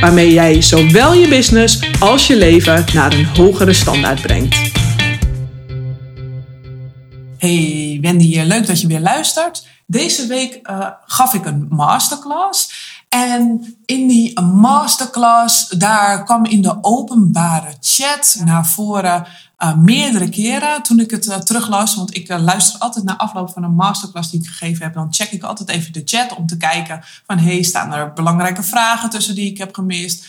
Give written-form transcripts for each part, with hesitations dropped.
Waarmee jij zowel je business als je leven naar een hogere standaard brengt. Hey, Wendy hier. Leuk dat je weer luistert. Deze week gaf ik een masterclass. En in die masterclass, daar kwam in de openbare chat naar voren meerdere keren toen ik het teruglas. Want ik luister altijd na afloop van een masterclass die ik gegeven heb. Dan check ik altijd even de chat om te kijken van staan er belangrijke vragen tussen die ik heb gemist?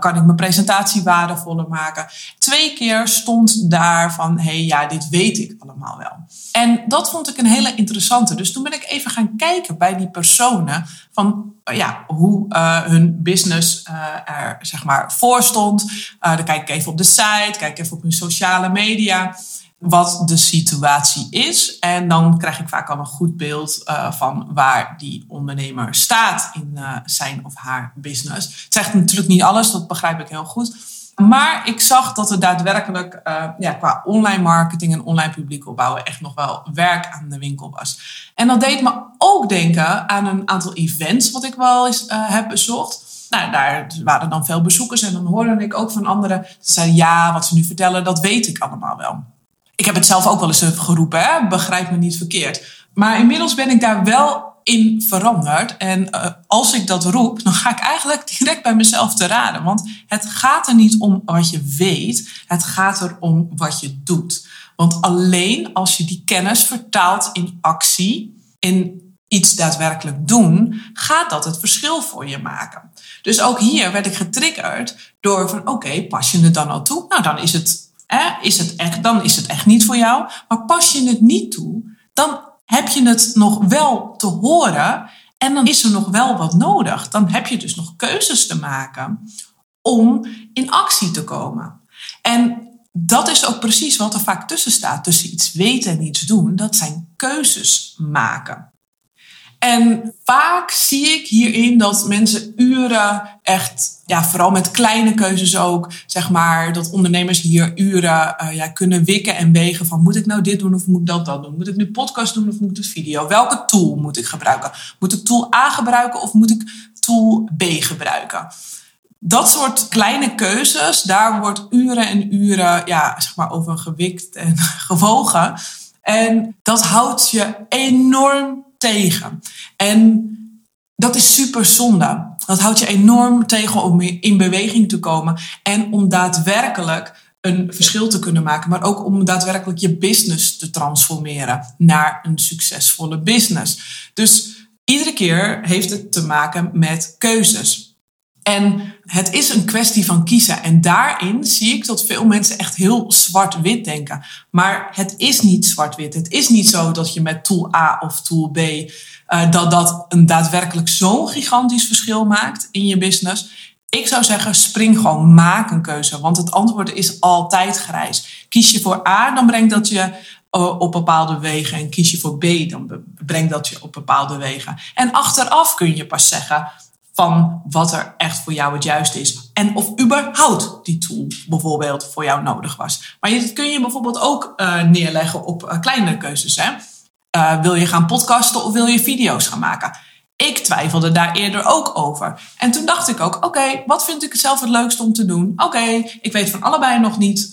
Kan ik mijn presentatie waardevoller maken? 2 keer stond daar van dit weet ik allemaal wel. En dat vond ik een hele interessante. Dus toen ben ik even gaan kijken bij die personen van hoe hun business er voor stond. Dan kijk ik even op de site, kijk even op hun sociale media, wat de situatie is. En dan krijg ik vaak al een goed beeld van waar die ondernemer staat in zijn of haar business. Het zegt natuurlijk niet alles, dat begrijp ik heel goed. Maar ik zag dat er daadwerkelijk qua online marketing en online publiek opbouwen echt nog wel werk aan de winkel was. En dat deed me ook denken aan een aantal events wat ik wel eens heb bezocht. Nou, daar waren dan veel bezoekers en dan hoorde ik ook van anderen die zeiden wat ze nu vertellen, dat weet ik allemaal wel. Ik heb het zelf ook wel eens geroepen, begrijp me niet verkeerd. Maar inmiddels ben ik daar wel in veranderd. En als ik dat roep, dan ga ik eigenlijk direct bij mezelf te raden. Want het gaat er niet om wat je weet. Het gaat er om wat je doet. Want alleen als je die kennis vertaalt in actie, in iets daadwerkelijk doen, gaat dat het verschil voor je maken. Dus ook hier werd ik getriggerd door van pas je het dan al toe? Nou, dan is het echt niet voor jou. Maar pas je het niet toe, dan heb je het nog wel te horen en dan is er nog wel wat nodig. Dan heb je dus nog keuzes te maken om in actie te komen. En dat is ook precies wat er vaak tussen staat. Tussen iets weten en iets doen, dat zijn keuzes maken. En vaak zie ik hierin dat mensen uren echt, vooral met kleine keuzes ook, dat ondernemers hier uren kunnen wikken en wegen van moet ik nou dit doen of moet ik dat doen? Moet ik nu podcast doen of moet ik de video? Welke tool moet ik gebruiken? Moet ik tool A gebruiken of moet ik tool B gebruiken? Dat soort kleine keuzes, daar wordt uren en uren over gewikt en gewogen. En dat houdt je enorm tegen. En dat is super zonde. Dat houdt je enorm tegen om in beweging te komen en om daadwerkelijk een verschil te kunnen maken, maar ook om daadwerkelijk je business te transformeren naar een succesvolle business. Dus iedere keer heeft het te maken met keuzes. En het is een kwestie van kiezen. En daarin zie ik dat veel mensen echt heel zwart-wit denken. Maar het is niet zwart-wit. Het is niet zo dat je met tool A of tool B dat een daadwerkelijk zo'n gigantisch verschil maakt in je business. Ik zou zeggen, spring gewoon, maak een keuze. Want het antwoord is altijd grijs. Kies je voor A, dan brengt dat je op bepaalde wegen. En kies je voor B, dan brengt dat je op bepaalde wegen. En achteraf kun je pas zeggen van wat er echt voor jou het juiste is. En of überhaupt die tool bijvoorbeeld voor jou nodig was. Maar dit kun je bijvoorbeeld ook neerleggen op kleinere keuzes. Hè? Wil je gaan podcasten of wil je video's gaan maken? Ik twijfelde daar eerder ook over. En toen dacht ik ook, wat vind ik zelf het leukste om te doen? Ik weet van allebei nog niet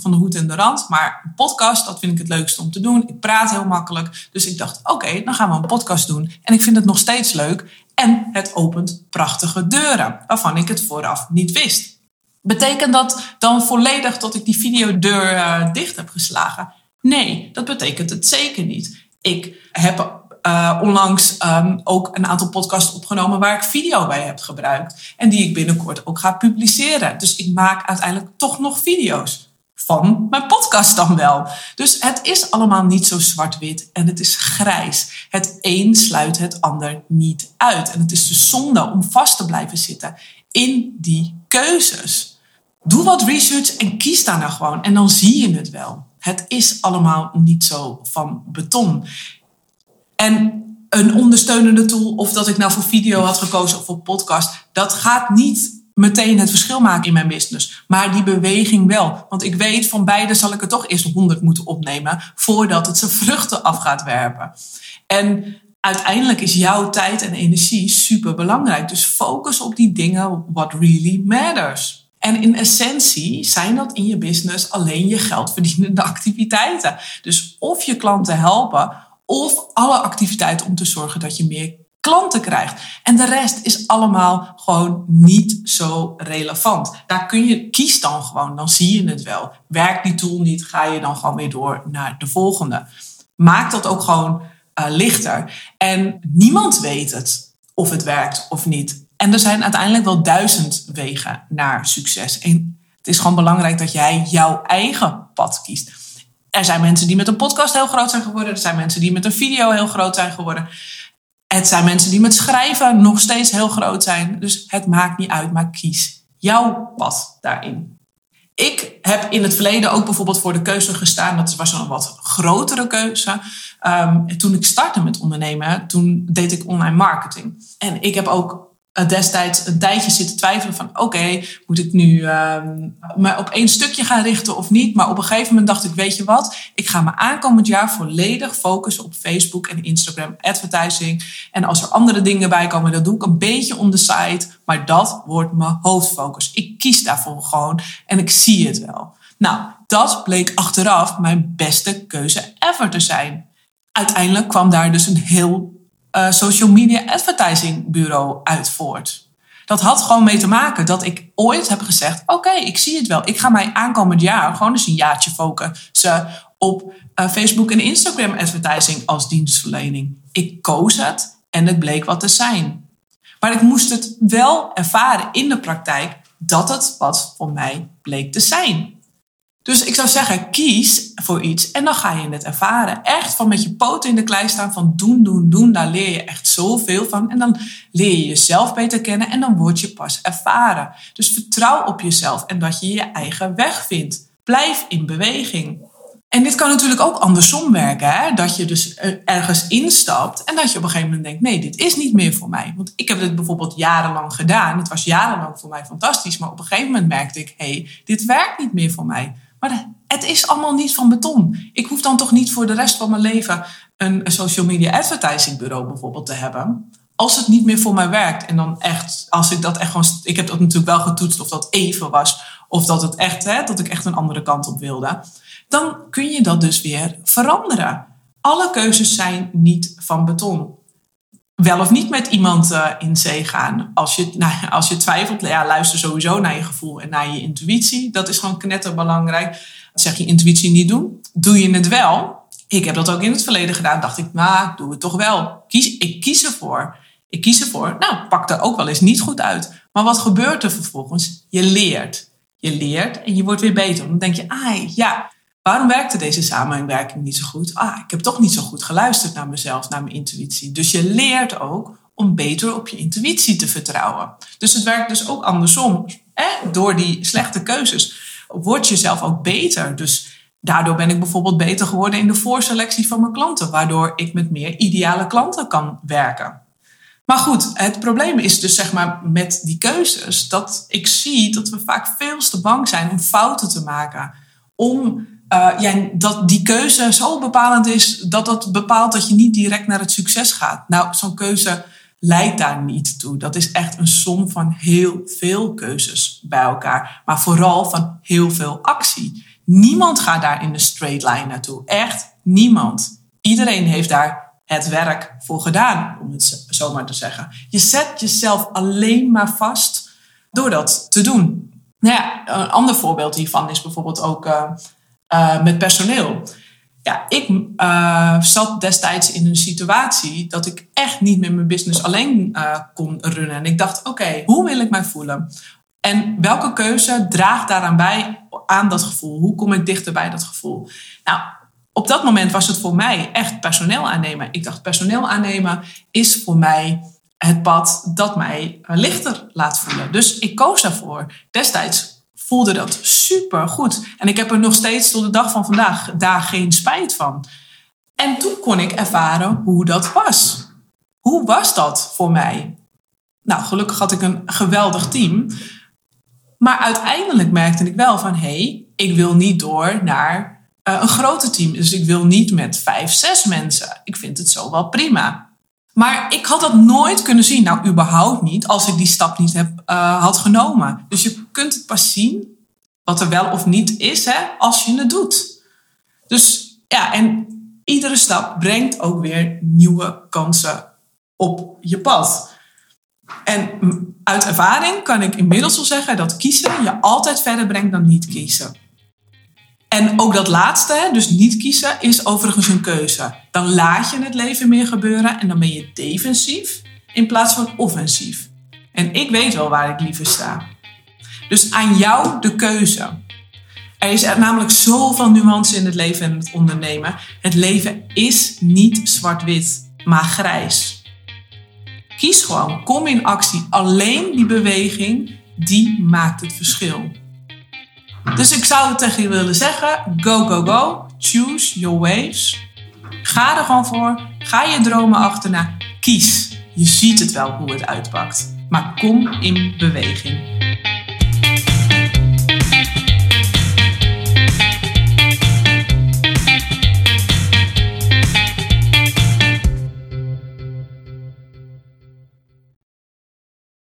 van de hoed en de rand. Maar een podcast, dat vind ik het leukste om te doen. Ik praat heel makkelijk. Dus ik dacht, dan gaan we een podcast doen. En ik vind het nog steeds leuk. En het opent prachtige deuren, waarvan ik het vooraf niet wist. Betekent dat dan volledig dat ik die videodeur dicht heb geslagen? Nee, dat betekent het zeker niet. Ik heb onlangs ook een aantal podcasts opgenomen waar ik video bij heb gebruikt. En die ik binnenkort ook ga publiceren. Dus ik maak uiteindelijk toch nog video's van mijn podcast dan wel. Dus het is allemaal niet zo zwart-wit en het is grijs. Het een sluit het ander niet uit. En het is dus zonde om vast te blijven zitten in die keuzes. Doe wat research en kies daar nou gewoon. En dan zie je het wel. Het is allemaal niet zo van beton. En een ondersteunende tool, of dat ik nou voor video had gekozen of voor podcast, dat gaat niet meteen het verschil maken in mijn business. Maar die beweging wel. Want ik weet, van beide zal ik er toch eerst 100 moeten opnemen voordat het zijn vruchten af gaat werpen. En uiteindelijk is jouw tijd en energie super belangrijk. Dus focus op die dingen what really matters. En in essentie zijn dat in je business alleen je geldverdienende activiteiten. Dus of je klanten helpen, of alle activiteiten om te zorgen dat je meer klanten krijgt. En de rest is allemaal gewoon niet zo relevant. Daar kun je, kies dan gewoon, dan zie je het wel. Werkt die tool niet, ga je dan gewoon weer door naar de volgende. Maak dat ook gewoon lichter. En niemand weet het, of het werkt of niet. En er zijn uiteindelijk wel 1000 wegen naar succes. En het is gewoon belangrijk dat jij jouw eigen pad kiest. Er zijn mensen die met een podcast heel groot zijn geworden. Er zijn mensen die met een video heel groot zijn geworden. Het zijn mensen die met schrijven nog steeds heel groot zijn. Dus het maakt niet uit, maar kies jouw pad daarin. Ik heb in het verleden ook bijvoorbeeld voor de keuze gestaan. Dat was een wat grotere keuze. Toen ik startte met ondernemen, toen deed ik online marketing. En ik heb ook destijds een tijdje zitten twijfelen van oké, moet ik nu me op één stukje gaan richten of niet? Maar op een gegeven moment dacht ik, weet je wat? Ik ga me aankomend jaar volledig focussen op Facebook en Instagram advertising. En als er andere dingen bij komen, dat doe ik een beetje on the side. Maar dat wordt mijn hoofdfocus. Ik kies daarvoor gewoon en ik zie het wel. Nou, dat bleek achteraf mijn beste keuze ever te zijn. Uiteindelijk kwam daar dus een heel social media advertising bureau uit voort. Dat had gewoon mee te maken dat ik ooit heb gezegd, oké, ik zie het wel. Ik ga mij aankomend jaar gewoon eens een jaartje focussen op Facebook en Instagram advertising als dienstverlening. Ik koos het en het bleek wat te zijn. Maar ik moest het wel ervaren in de praktijk dat het wat voor mij bleek te zijn. Dus ik zou zeggen, kies voor iets en dan ga je het ervaren. Echt van met je poten in de klei staan, van doen. Daar leer je echt zoveel van. En dan leer je jezelf beter kennen en dan word je pas ervaren. Dus vertrouw op jezelf en dat je je eigen weg vindt. Blijf in beweging. En dit kan natuurlijk ook andersom werken. Hè? Dat je dus ergens instapt en dat je op een gegeven moment denkt, nee, dit is niet meer voor mij. Want ik heb dit bijvoorbeeld jarenlang gedaan. Het was jarenlang voor mij fantastisch. Maar op een gegeven moment merkte ik, hé, dit werkt niet meer voor mij. Maar het is allemaal niet van beton. Ik hoef dan toch niet voor de rest van mijn leven een social media advertising bureau bijvoorbeeld te hebben. Als het niet meer voor mij werkt. En dan echt, als ik dat echt gewoon, ik heb dat natuurlijk wel getoetst of dat even was. Of dat het echt, dat ik echt een andere kant op wilde. Dan kun je dat dus weer veranderen. Alle keuzes zijn niet van beton. Wel of niet met iemand in zee gaan. Als je twijfelt, ja, luister sowieso naar je gevoel en naar je intuïtie. Dat is gewoon knetterbelangrijk. Zeg je intuïtie niet doen? Doe je het wel? Ik heb dat ook in het verleden gedaan. Dacht ik, maar doe het toch wel. Ik kies ervoor. Nou, pak er ook wel eens niet goed uit. Maar wat gebeurt er vervolgens? Je leert en je wordt weer beter. Dan denk je, waarom werkte deze samenwerking niet zo goed? Ik heb toch niet zo goed geluisterd naar mezelf, naar mijn intuïtie. Dus je leert ook om beter op je intuïtie te vertrouwen. Dus het werkt dus ook andersom. Door die slechte keuzes word je zelf ook beter. Dus daardoor ben ik bijvoorbeeld beter geworden in de voorselectie van mijn klanten. Waardoor ik met meer ideale klanten kan werken. Maar goed, het probleem is dus zeg maar met die keuzes. Dat ik zie dat we vaak veel te bang zijn om fouten te maken. Dat die keuze zo bepalend is, dat bepaalt dat je niet direct naar het succes gaat. Nou, zo'n keuze leidt daar niet toe. Dat is echt een som van heel veel keuzes bij elkaar. Maar vooral van heel veel actie. Niemand gaat daar in de straight line naartoe. Echt niemand. Iedereen heeft daar het werk voor gedaan, om het zo maar te zeggen. Je zet jezelf alleen maar vast door dat te doen. Nou ja, een ander voorbeeld hiervan is bijvoorbeeld ook met personeel. Ja, ik zat destijds in een situatie dat ik echt niet meer mijn business alleen kon runnen. En ik dacht, oké, hoe wil ik mij voelen? En welke keuze draagt daaraan bij aan dat gevoel? Hoe kom ik dichter bij dat gevoel? Nou, op dat moment was het voor mij echt personeel aannemen. Ik dacht, personeel aannemen is voor mij het pad dat mij lichter laat voelen. Dus ik koos daarvoor. Destijds voelde dat super goed. En ik heb er nog steeds tot de dag van vandaag daar geen spijt van. En toen kon ik ervaren hoe dat was. Hoe was dat voor mij? Nou, gelukkig had ik een geweldig team. Maar uiteindelijk merkte ik wel van... hé, ik wil niet door naar een groter team. Dus ik wil niet met 5, 6 mensen. Ik vind het zo wel prima. Maar ik had dat nooit kunnen zien. Nou, überhaupt niet, als ik die stap niet had genomen. Dus je kunt het pas zien, wat er wel of niet is, hè, als je het doet. Dus ja, en iedere stap brengt ook weer nieuwe kansen op je pad. En uit ervaring kan ik inmiddels al zeggen dat kiezen je altijd verder brengt dan niet kiezen. En ook dat laatste, dus niet kiezen, is overigens een keuze. Dan laat je het leven meer gebeuren en dan ben je defensief in plaats van offensief. En ik weet wel waar ik liever sta. Dus aan jou de keuze. Er is namelijk zoveel nuance in het leven en het ondernemen. Het leven is niet zwart-wit, maar grijs. Kies gewoon, kom in actie. Alleen die beweging, die maakt het verschil. Dus ik zou het tegen je willen zeggen, go, go, go, choose your waves. Ga er gewoon voor, ga je dromen achterna, kies. Je ziet het wel hoe het uitpakt, maar kom in beweging.